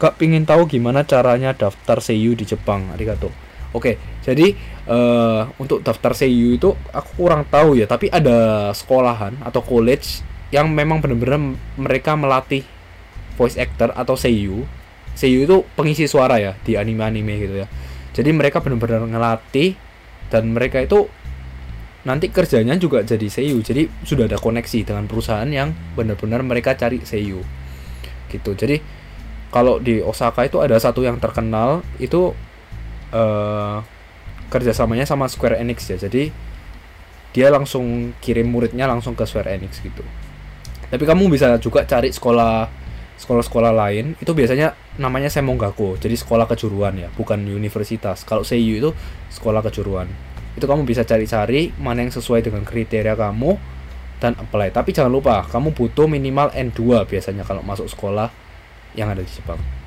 gak pingin tahu gimana caranya daftar seiyuu di Jepang? Arigato. Oke, jadi untuk daftar seiyuu itu aku kurang tahu ya, tapi ada sekolahan atau college yang memang benar-benar mereka melatih voice actor atau seiyuu. Seiyuu itu pengisi suara ya di anime-anime gitu ya. Jadi mereka benar-benar ngelatih dan mereka itu nanti kerjanya juga jadi seiyuu. Jadi sudah ada koneksi dengan perusahaan yang benar-benar mereka cari seiyuu. Gitu. Jadi kalau di Osaka itu ada satu yang terkenal itu kerjasamanya sama Square Enix ya. Jadi dia langsung kirim muridnya langsung ke Square Enix gitu. Tapi kamu bisa juga cari sekolah-sekolah lain. Itu biasanya namanya Semonggaku. Jadi sekolah kejuruan ya, bukan universitas. Kalau seiyuu itu sekolah kejuruan. Itu kamu bisa cari-cari mana yang sesuai dengan kriteria kamu dan apply. Tapi jangan lupa, kamu butuh minimal N2 biasanya kalau masuk sekolah yang ada di Jepang.